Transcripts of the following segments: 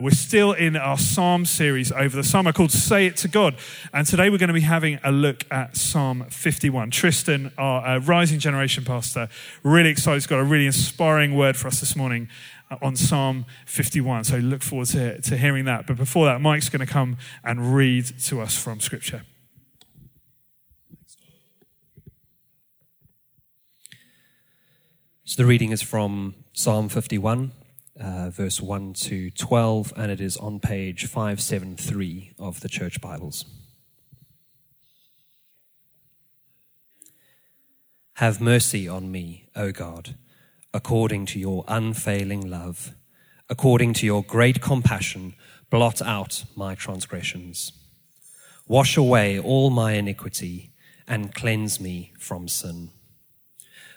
We're still in our Psalm series over the summer called Say It to God. And today we're going to be having a look at Psalm 51. Tristan, our Rising Generation pastor, really excited. He's got a really inspiring word for us this morning on Psalm 51. So look forward to hearing that. But before that, Mike's going to come and read to us from Scripture. So the reading is from Psalm 51. Verse 1 to 12, and it is on page 573 of the Church Bibles. Have mercy on me, O God, according to your unfailing love, according to your great compassion, blot out my transgressions. Wash away all my iniquity and cleanse me from sin.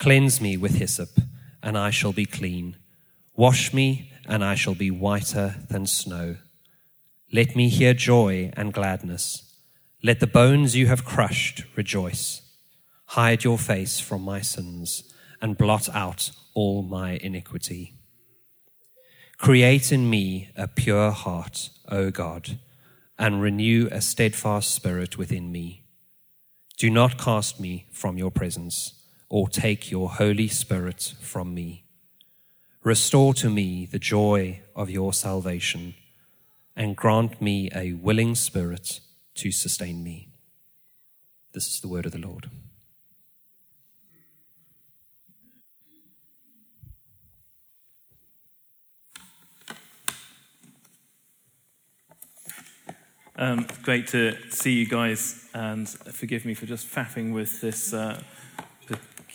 Cleanse me with hyssop, and I shall be clean. Wash me, and I shall be whiter than snow. Let me hear joy and gladness. Let the bones you have crushed rejoice. Hide your face from my sins, and blot out all my iniquity. Create in me a pure heart, O God, and renew a steadfast spirit within me. Do not cast me from your presence, or take your Holy Spirit from me. Restore to me the joy of your salvation, and grant me a willing spirit to sustain me. This is the word of the Lord. Great to see you guys, and forgive me for just faffing with this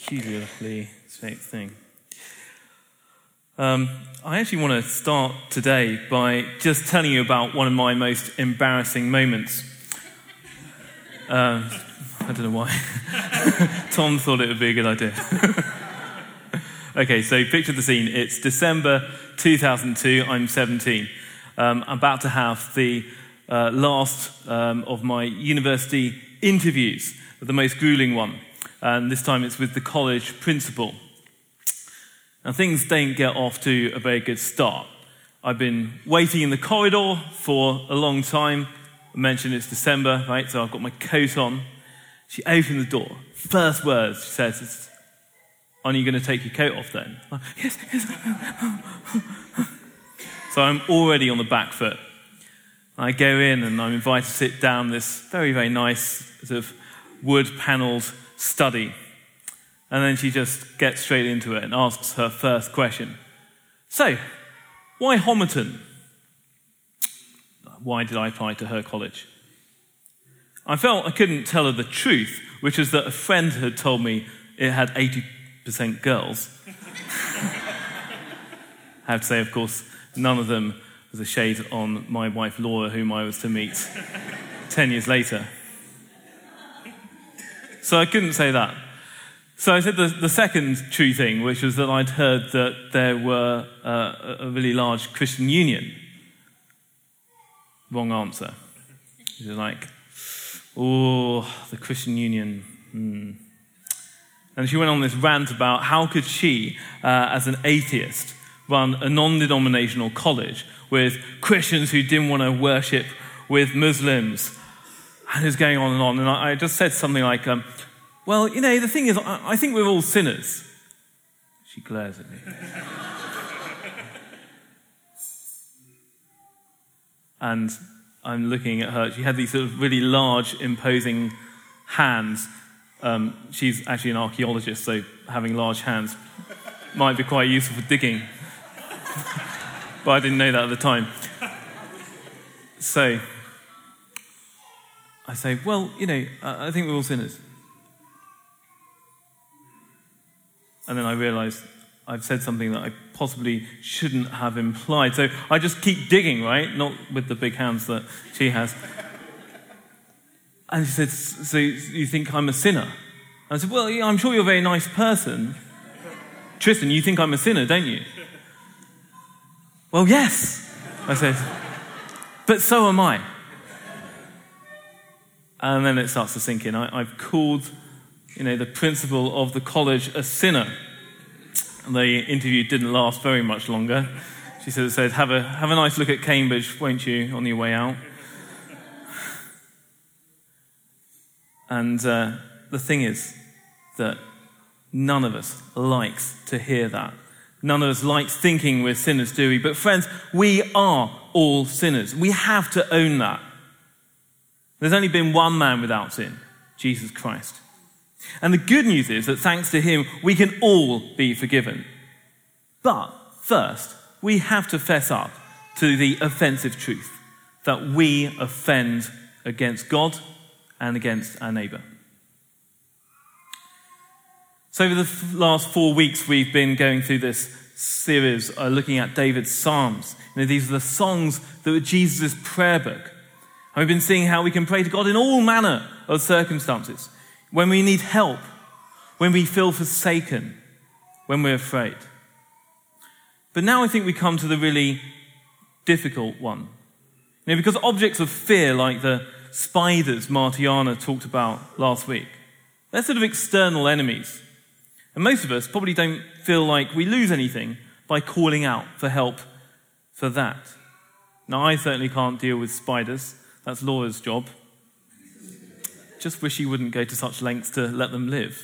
peculiarly shaped thing. I actually want to start today by just telling you about one of my most embarrassing moments. I don't know why. Tom thought it would be a good idea. Okay, so picture the scene. It's December 2002. I'm 17. I'm about to have the last of my university interviews, the most grueling one. And this time it's with the college principal. Now, things don't get off to a very good start. I've been waiting in the corridor for a long time. I mentioned it's December, right? So I've got my coat on. She opens the door. First words, she says, "Aren't you going to take your coat off then?" I'm like, yes. So I'm already on the back foot. I go in and I'm invited to sit down this very, very nice sort of wood-panelled study. And then she just gets straight into it and asks her first question. So, why Homerton? Why did I apply to her college? I felt I couldn't tell her the truth, which is that a friend had told me it had 80% girls. I have to say, of course, none of them was a shade on my wife Laura, whom I was to meet 10 years later. So I couldn't say that. So I said the second true thing, which was that I'd heard that there were a really large Christian union. Wrong answer. You're like, oh, the Christian union. And she went on this rant about how could she, as an atheist, run a non-denominational college with Christians who didn't want to worship with Muslims. And it was going on. And I just said something like, well, you know, the thing is, I think we're all sinners. She glares at me. And I'm looking at her. She had these sort of really large, imposing hands. She's actually an archaeologist, so having large hands might be quite useful for digging. But I didn't know that at the time. So I say, well, you know, I think we're all sinners. And then I realised I've said something that I possibly shouldn't have implied. So I just keep digging, right? Not with the big hands that she has. And she said, so you think I'm a sinner? I said, well, yeah, I'm sure you're a very nice person. Tristan, you think I'm a sinner, don't you? Well, yes, I said. But so am I. And then it starts to sink in. I've called, the principal of the college a sinner. And the interview didn't last very much longer. She said, have a nice look at Cambridge, won't you, on your way out? And the thing is that none of us likes to hear that. None of us likes thinking we're sinners, do we? But friends, we are all sinners. We have to own that. There's only been one man without sin, Jesus Christ. And the good news is that thanks to him, we can all be forgiven. But first, we have to fess up to the offensive truth that we offend against God and against our neighbour. So over the last 4 weeks, we've been going through this series looking at David's Psalms. These are the songs that were Jesus' prayer book. And we've been seeing how we can pray to God in all manner of circumstances. When we need help, when we feel forsaken, when we're afraid. But now I think we come to the really difficult one. Because objects of fear like the spiders Martiana talked about last week, they're sort of external enemies. And most of us probably don't feel like we lose anything by calling out for help for that. Now, I certainly can't deal with spiders. That's Laura's job. Just wish you wouldn't go to such lengths to let them live.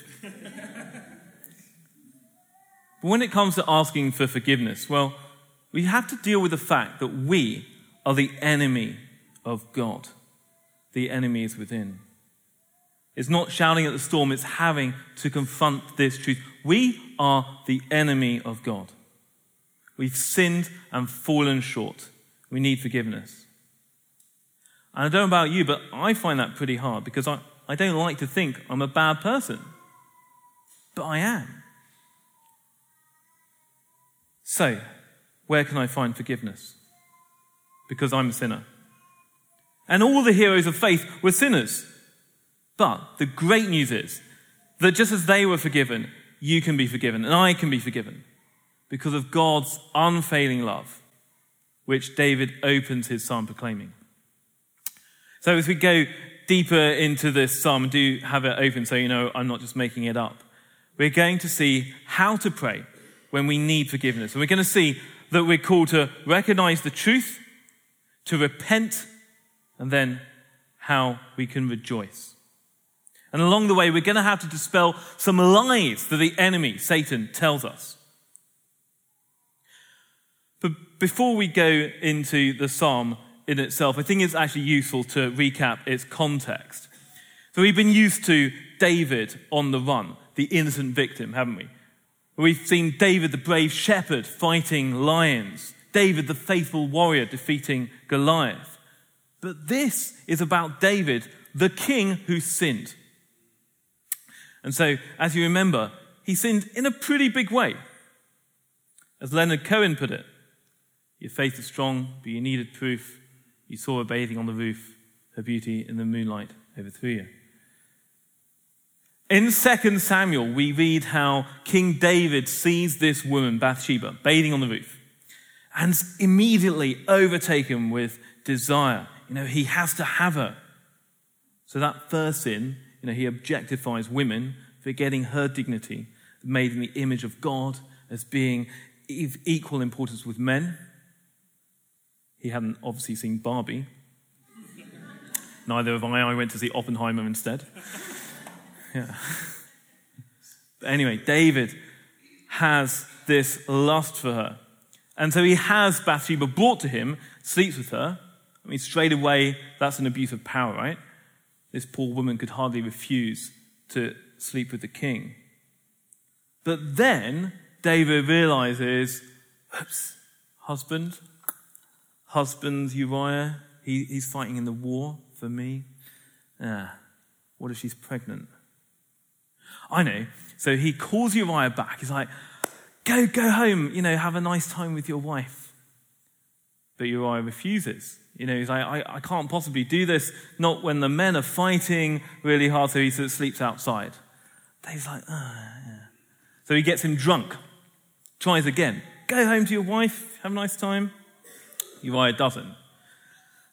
But when it comes to asking for forgiveness, well, we have to deal with the fact that we are the enemy of God. The enemy is within. It's not shouting at the storm, it's having to confront this truth. We are the enemy of God. We've sinned and fallen short. We need forgiveness. And I don't know about you, but I find that pretty hard because I don't like to think I'm a bad person. But I am. So, where can I find forgiveness? Because I'm a sinner. And all the heroes of faith were sinners. But the great news is that just as they were forgiven, you can be forgiven and I can be forgiven because of God's unfailing love, which David opens his psalm proclaiming. So as we go deeper into this psalm, and do have it open so you know I'm not just making it up, we're going to see how to pray when we need forgiveness. And we're going to see that we're called to recognize the truth, to repent, and then how we can rejoice. And along the way, we're going to have to dispel some lies that the enemy, Satan, tells us. But before we go into the psalm in itself, I think it's actually useful to recap its context. So we've been used to David on the run, the innocent victim, haven't we? We've seen David, the brave shepherd, fighting lions. David, the faithful warrior, defeating Goliath. But this is about David, the king who sinned. And so, as you remember, he sinned in a pretty big way. As Leonard Cohen put it, your faith is strong, but you needed proof. You saw her bathing on the roof, her beauty in the moonlight overthrew you. In 2 Samuel, we read how King David sees this woman, Bathsheba, bathing on the roof, and is immediately overtaken with desire. He has to have her. So that first sin, he objectifies women, forgetting her dignity, made in the image of God as being of equal importance with men. He hadn't obviously seen Barbie. Neither have I. I went to see Oppenheimer instead. Yeah. But anyway, David has this lust for her. And so he has Bathsheba brought to him, sleeps with her. Straight away, that's an abuse of power, right? This poor woman could hardly refuse to sleep with the king. But then David realizes, oops, husband Uriah, he's fighting in the war for me. What if she's pregnant? I know. So he calls Uriah back. He's like, Go home, have a nice time with your wife. But Uriah refuses. He's like, I can't possibly do this, not when the men are fighting really hard, so he sort of sleeps outside. Dave's like, oh, yeah. So he gets him drunk, tries again. Go home to your wife, have a nice time. Uriah doesn't.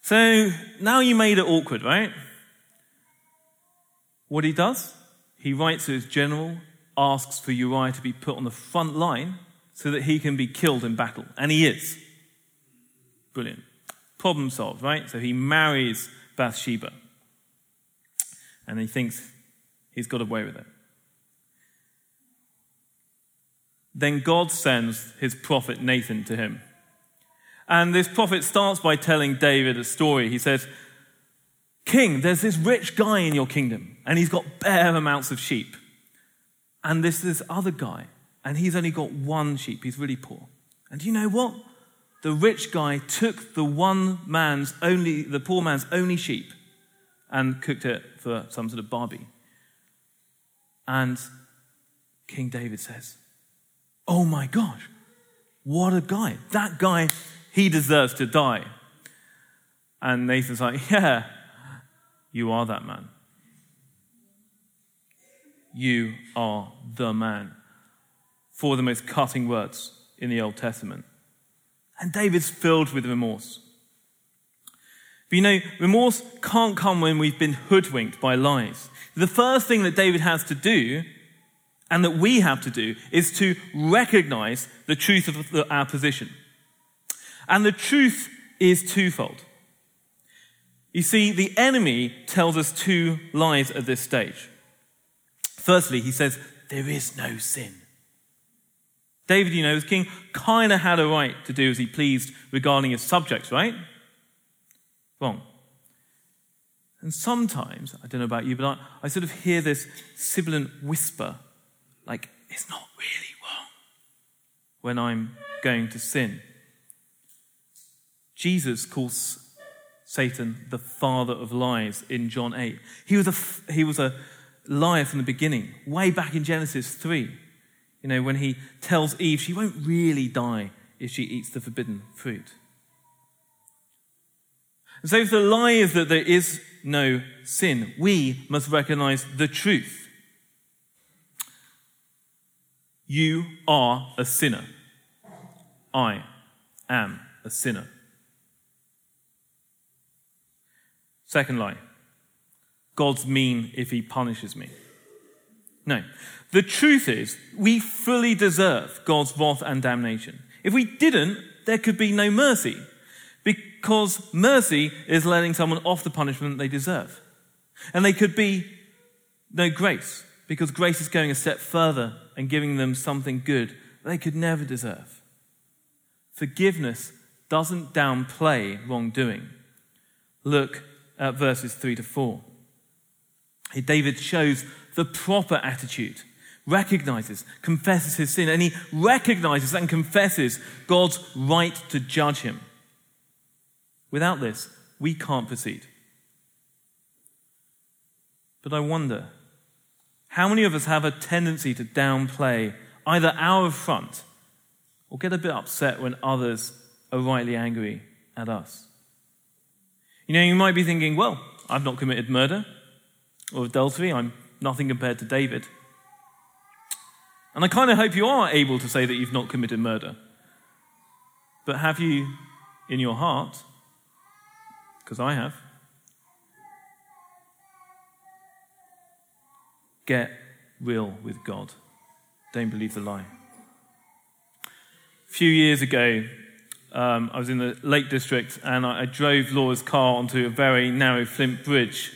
So now you made it awkward, right? What he does, he writes to his general, asks for Uriah to be put on the front line so that he can be killed in battle. And he is. Brilliant. Problem solved, right? So he marries Bathsheba. And he thinks he's got away with it. Then God sends his prophet Nathan to him. And this prophet starts by telling David a story. He says, King, there's this rich guy in your kingdom, and he's got bare amounts of sheep. And there's this other guy, and he's only got one sheep. He's really poor. And you know what? The rich guy took the poor man's only sheep and cooked it for some sort of Barbie. And King David says, oh my gosh, what a guy. That guy, he deserves to die. And Nathan's like, yeah, you are that man. You are the man. Four of the most cutting words in the Old Testament. And David's filled with remorse. But remorse can't come when we've been hoodwinked by lies. The first thing that David has to do, and that we have to do, is to recognize the truth of our position. And the truth is twofold. You see, the enemy tells us two lies at this stage. Firstly, he says, there is no sin. David, as king, kind of had a right to do as he pleased regarding his subjects, right? Wrong. And sometimes, I don't know about you, but I sort of hear this sibilant whisper, like, it's not really wrong when I'm going to sin. Jesus calls Satan the father of lies in John 8. He was a liar from the beginning, way back in Genesis 3. When he tells Eve she won't really die if she eats the forbidden fruit. And so if the lie is that there is no sin, we must recognize the truth. You are a sinner. I am a sinner. Second lie. God's mean if he punishes me. No. The truth is, we fully deserve God's wrath and damnation. If we didn't, there could be no mercy, because mercy is letting someone off the punishment they deserve. And there could be no grace, because grace is going a step further and giving them something good they could never deserve. Forgiveness doesn't downplay wrongdoing. Look at verses 3 to 4. David shows the proper attitude, recognizes, confesses his sin, and he recognizes and confesses God's right to judge him. Without this, we can't proceed. But I wonder, how many of us have a tendency to downplay either our affront or get a bit upset when others are rightly angry at us? You might be thinking, well, I've not committed murder or adultery, I'm nothing compared to David. And I kind of hope you are able to say that you've not committed murder. But have you in your heart? Because I have. Get real with God. Don't believe the lie. A few years ago, I was in the Lake District and I drove Laura's car onto a very narrow flint bridge,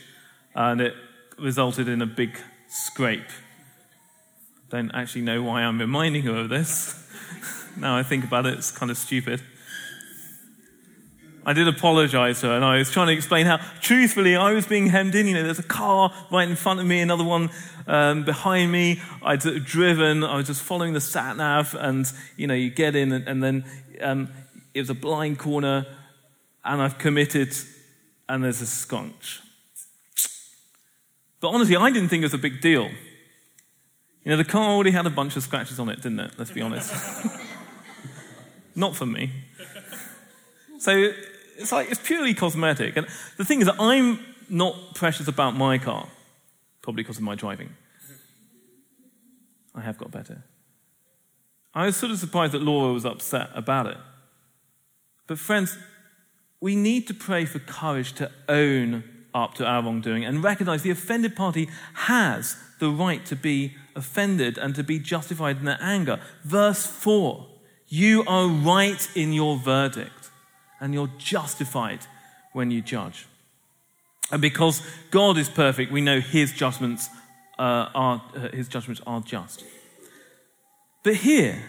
and it resulted in a big scrape. Don't actually know why I'm reminding her of this. Now I think about it, it's kind of stupid. I did apologise to her, and I was trying to explain how, truthfully, I was being hemmed in. There's a car right in front of me, another one behind me. I'd driven, I was just following the sat-nav, and, you get in, and then it was a blind corner, and I've committed, and there's a scrunch. But honestly, I didn't think it was a big deal. You know, the car already had a bunch of scratches on it, didn't it? Let's be honest. Not for me. So it's like, it's purely cosmetic. And the thing is that I'm not precious about my car, probably because of my driving. I have got better. I was sort of surprised that Laura was upset about it. But friends, we need to pray for courage to own up to our wrongdoing and recognize the offended party has the right to be offended and to be justified in their anger. Verse 4, you are right in your verdict and you're justified when you judge. And because God is perfect, we know his judgments are just. But here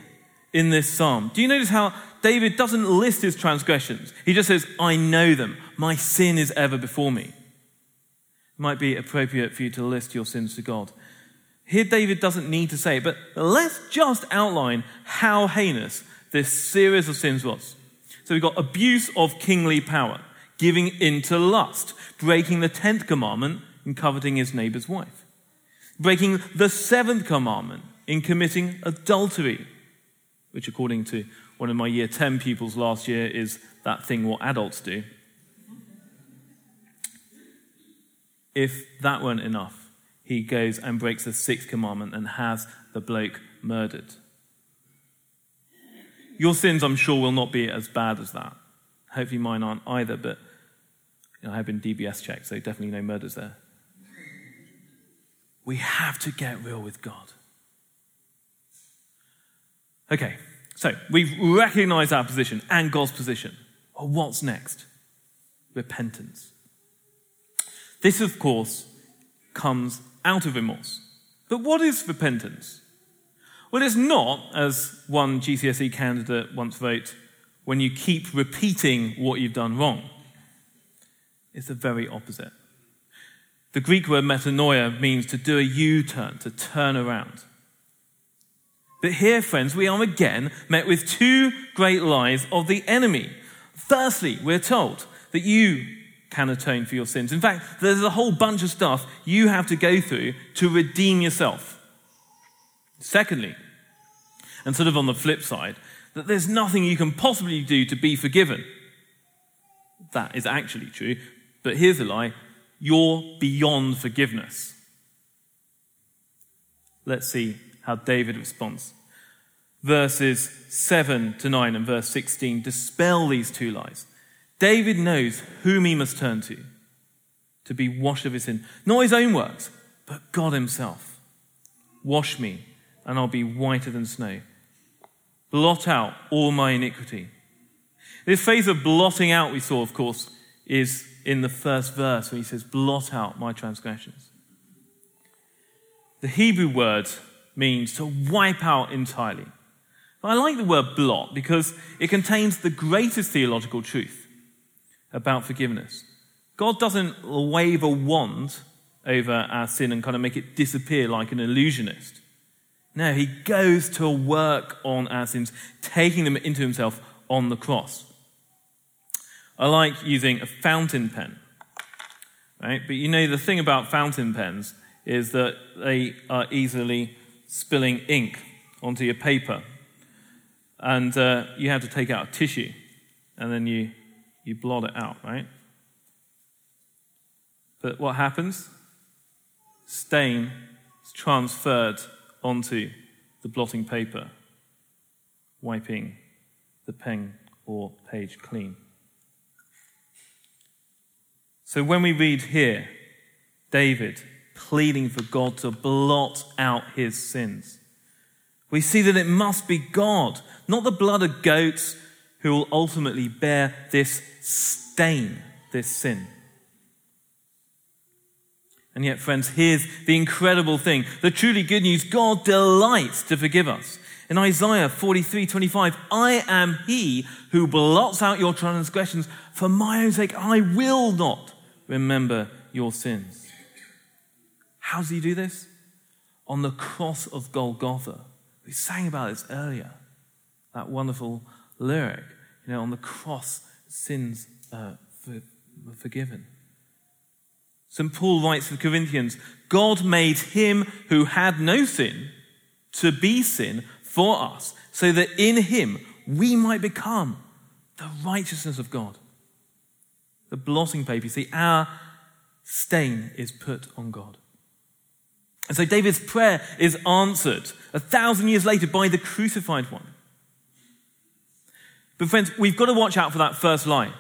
in this psalm, do you notice how David doesn't list his transgressions? He just says, I know them. My sin is ever before me. It might be appropriate for you to list your sins to God. Here David doesn't need to say it, but let's just outline how heinous this series of sins was. So we've got abuse of kingly power, giving in to lust, breaking the 10th commandment in coveting his neighbor's wife, breaking the 7th commandment in committing adultery, which according to one of my year 10 pupils last year is that thing what adults do. If that weren't enough, he goes and breaks the 6th commandment and has the bloke murdered. Your sins, I'm sure, will not be as bad as that. Hopefully mine aren't either, but I have been DBS checked, so definitely no murders there. We have to get real with God. Okay, so we've recognized our position and God's position. Well, what's next? Repentance. This, of course, comes out of remorse. But what is repentance? Well, it's not, as one GCSE candidate once wrote, when you keep repeating what you've done wrong. It's the very opposite. The Greek word metanoia means to do a U-turn, to turn around. But here, friends, we are again met with two great lies of the enemy. Firstly, we're told that you can atone for your sins. In fact, there's a whole bunch of stuff you have to go through to redeem yourself. Secondly, and sort of on the flip side, that there's nothing you can possibly do to be forgiven. That is actually true, but here's the lie. You're beyond forgiveness. Let's see how David responds. Verses 7 to 9 and verse 16 dispel these two lies. David knows whom he must turn to be washed of his sin. Not his own works, but God himself. Wash me, and I'll be whiter than snow. Blot out all my iniquity. This phase of blotting out we saw, of course, is in the first verse when he says, blot out my transgressions. The Hebrew word means to wipe out entirely. But I like the word blot because it contains the greatest theological truth about forgiveness. God doesn't wave a wand over our sin and kind of make it disappear like an illusionist. No, he goes to work on our sins, taking them into himself on the cross. I like using a fountain pen, right? But you know the thing about fountain pens is that they are easily spilling ink onto your paper, and you have to take out a tissue, and then you blot it out, right? But what happens? Stain is transferred onto the blotting paper, wiping the pen or page clean. So when we read here, David pleading for God to blot out his sins, we see that it must be God, not the blood of goats, who will ultimately bear this stain, this sin. And yet, friends, here's the incredible thing, the truly good news. God delights to forgive us. In Isaiah 43:25, I am he who blots out your transgressions. For my own sake, I will not remember your sins. How does he do this? On the cross of Golgotha. We sang about this earlier, that wonderful lyric. You know, on the cross, sins were forgiven. St. Paul writes to the Corinthians, God made him who had no sin to be sin for us, so that in him we might become the righteousness of God. The blotting paper, you see, our stain is put on God. And so David's prayer is answered 1,000 years later by the crucified one. But friends, we've got to watch out for that first lie.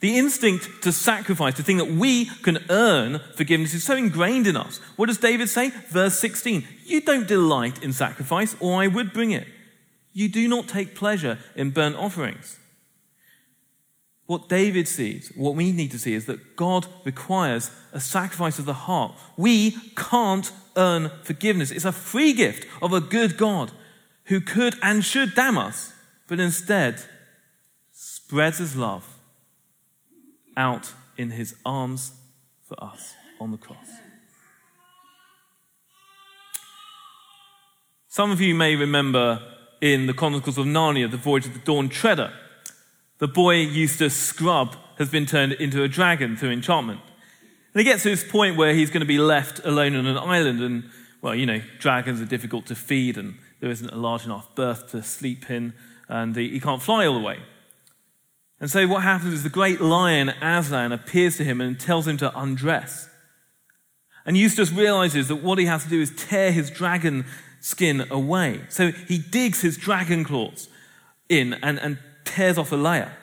The instinct to sacrifice, to think that we can earn forgiveness, is so ingrained in us. What does David say? Verse 16, you don't delight in sacrifice, or I would bring it. You do not take pleasure in burnt offerings. What David sees, what we need to see, is that God requires a sacrifice of the heart. We can't earn forgiveness. It's a free gift of a good God who could and should damn us, but instead spreads his love out in his arms for us on the cross. Some of you may remember in the Chronicles of Narnia, the Voyage of the Dawn Treader, the boy Eustace Scrubb has been turned into a dragon through enchantment. And he gets to this point where he's going to be left alone on an island and, well, you know, dragons are difficult to feed and there isn't a large enough berth to sleep in and he can't fly all the way. And so what happens is the great lion Aslan appears to him and tells him to undress. And Eustace realizes that what he has to do is tear his dragon skin away. So he digs his dragon claws in and tears off a layer.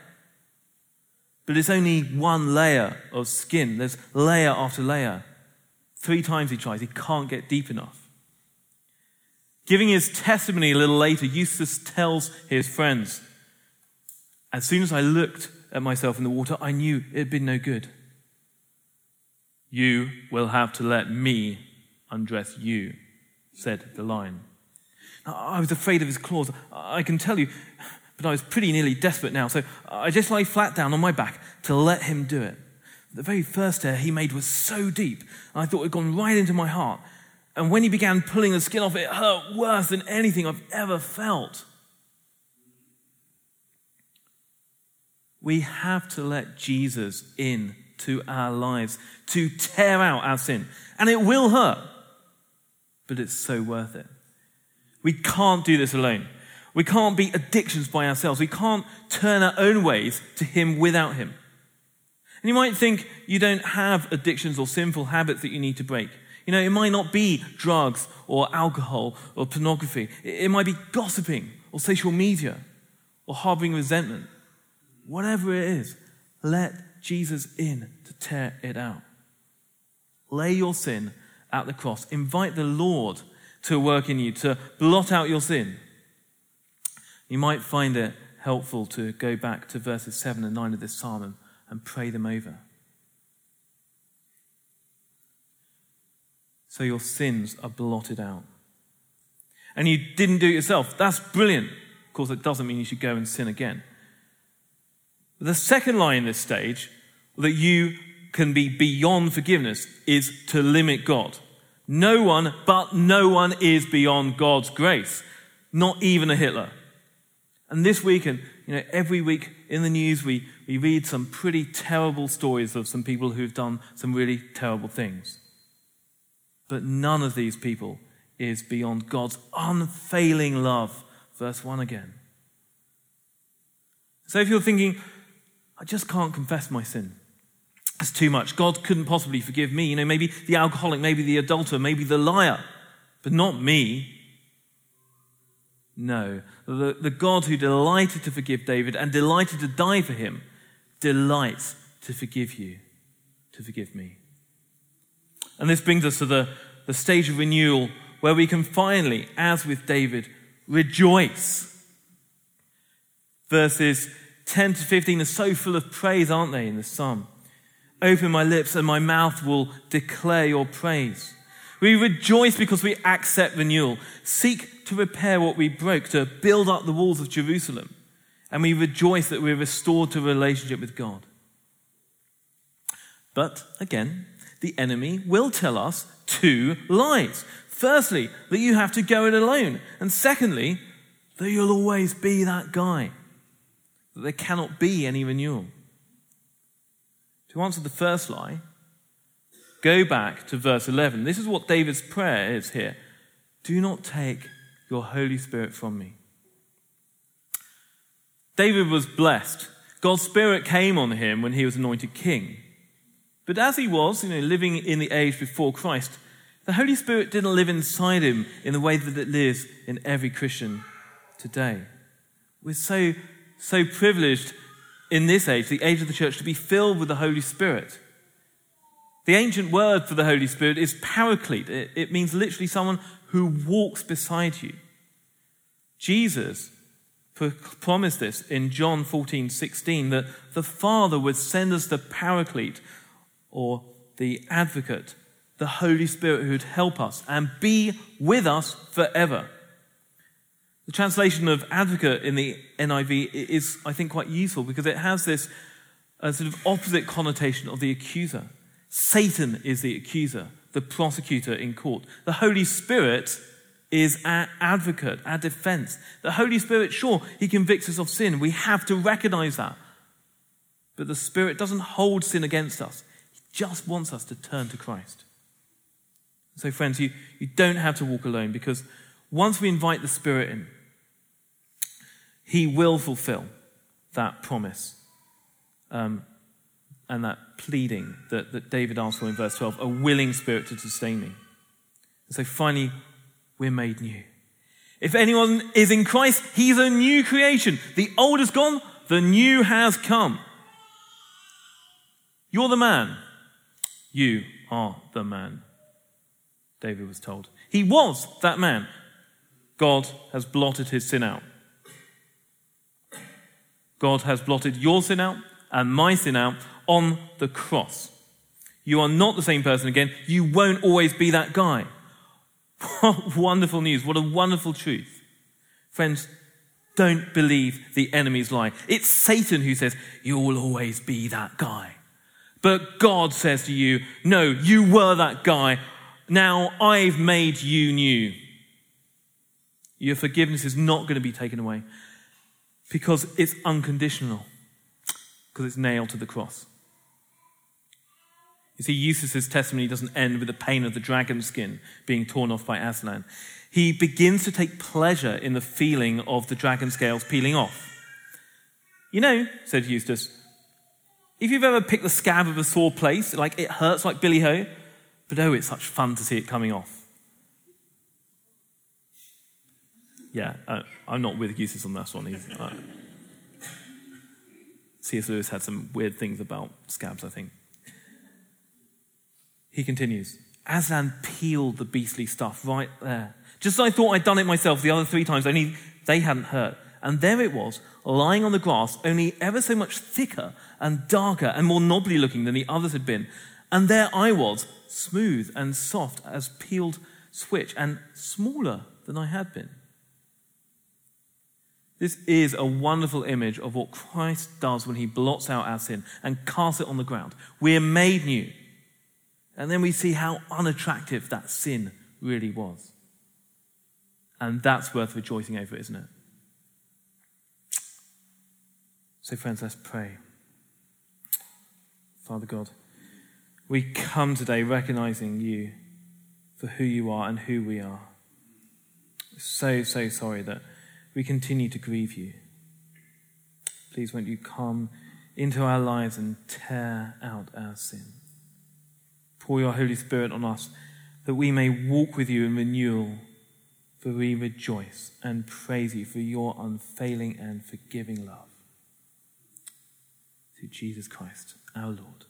But it's only one layer of skin. There's layer after layer. 3 times he tries. He can't get deep enough. Giving his testimony a little later, Eustace tells his friends, as soon as I looked at myself in the water, I knew it had been no good. You will have to let me undress you, said the lion. Now, I was afraid of his claws, I can tell you, but I was pretty nearly desperate now, so I just lay flat down on my back to let him do it. The very first tear he made was so deep, I thought it had gone right into my heart. And when he began pulling the skin off, it hurt worse than anything I've ever felt. We have to let Jesus in to our lives to tear out our sin. And it will hurt, but it's so worth it. We can't do this alone. We can't beat addictions by ourselves. We can't turn our own ways to him without him. And you might think you don't have addictions or sinful habits that you need to break. You know, it might not be drugs or alcohol or pornography. It might be gossiping or social media or harboring resentment. Whatever it is, let Jesus in to tear it out. Lay your sin at the cross. Invite the Lord to work in you, to blot out your sin. You might find it helpful to go back to verses 7 and 9 of this psalm and pray them over. So your sins are blotted out. And you didn't do it yourself. That's brilliant. Of course, it doesn't mean you should go and sin again. The second lie in this stage, that you can be beyond forgiveness, is to limit God. No one, but no one is beyond God's grace. Not even a Hitler. And this week, and you know, every week in the news, we read some pretty terrible stories of some people who've done some really terrible things. But none of these people is beyond God's unfailing love. Verse 1 again. So if you're thinking, I just can't confess my sin. It's too much. God couldn't possibly forgive me. You know, maybe the alcoholic, maybe the adulterer, maybe the liar, but not me. No, the God who delighted to forgive David and delighted to die for him delights to forgive you, to forgive me. And this brings us to the stage of renewal where we can finally, as with David, rejoice. Verses 10 to 15 are so full of praise, aren't they, in the psalm? Open my lips and my mouth will declare your praise. We rejoice because we accept renewal, seek to repair what we broke, to build up the walls of Jerusalem. And we rejoice that we're restored to a relationship with God. But again, the enemy will tell us 2 lies. Firstly, that you have to go it alone. And secondly, that you'll always be that guy. That there cannot be any renewal. To answer the first lie, go back to verse 11. This is what David's prayer is here. Do not take your Holy Spirit from me." David was blessed. God's Spirit came on him when he was anointed king. But as he was, living in the age before Christ, the Holy Spirit didn't live inside him in the way that it lives in every Christian today. We're so privileged in this age, the age of the church, to be filled with the Holy Spirit. The ancient word for the Holy Spirit is paraclete. It means literally someone who walks beside you. Jesus promised this in John 14:16, that the Father would send us the paraclete, or the advocate, the Holy Spirit, who would help us and be with us forever. The translation of advocate in the NIV is, I think, quite useful because it has this sort of opposite connotation of the accuser. Satan is the accuser, the prosecutor in court. The Holy Spirit is our advocate, our defense. The Holy Spirit, sure, he convicts us of sin. We have to recognize that. But the Spirit doesn't hold sin against us. He just wants us to turn to Christ. So friends, you don't have to walk alone, because once we invite the Spirit in, he will fulfill that promise and that pleading that David asked for in verse 12, a willing spirit to sustain me. And so finally, we're made new. If anyone is in Christ, he's a new creation. The old is gone, the new has come. You're the man. You are the man, David was told. He was that man. God has blotted his sin out. God has blotted your sin out and my sin out on the cross. You are not the same person again. You won't always be that guy. What wonderful news. What a wonderful truth. Friends, don't believe the enemy's lie. It's Satan who says, you'll always be that guy. But God says to you, no, you were that guy. Now I've made you new. Your forgiveness is not going to be taken away because it's unconditional, because it's nailed to the cross. You see, Eustace's testimony doesn't end with the pain of the dragon skin being torn off by Aslan. He begins to take pleasure in the feeling of the dragon scales peeling off. "You know," said Eustace, "if you've ever picked the scab of a sore place, like it hurts like billy ho, but oh, it's such fun to see it coming off." Yeah, I'm not with Eustace on that one. C.S. Lewis had some weird things about scabs, I think. He continues, "Aslan peeled the beastly stuff right there. Just as I thought I'd done it myself the other three times, only they hadn't hurt. And there it was, lying on the grass, only ever so much thicker and darker and more knobbly looking than the others had been. And there I was, smooth and soft as peeled switch, and smaller than I had been." This is a wonderful image of what Christ does when he blots out our sin and casts it on the ground. We're made new. And then we see how unattractive that sin really was. And that's worth rejoicing over, isn't it? So friends, let's pray. Father God, we come today recognizing you for who you are and who we are. So sorry that we continue to grieve you. Please, won't you come into our lives and tear out our sin. Pour your Holy Spirit on us that we may walk with you in renewal, for we rejoice and praise you for your unfailing and forgiving love. Through Jesus Christ, our Lord.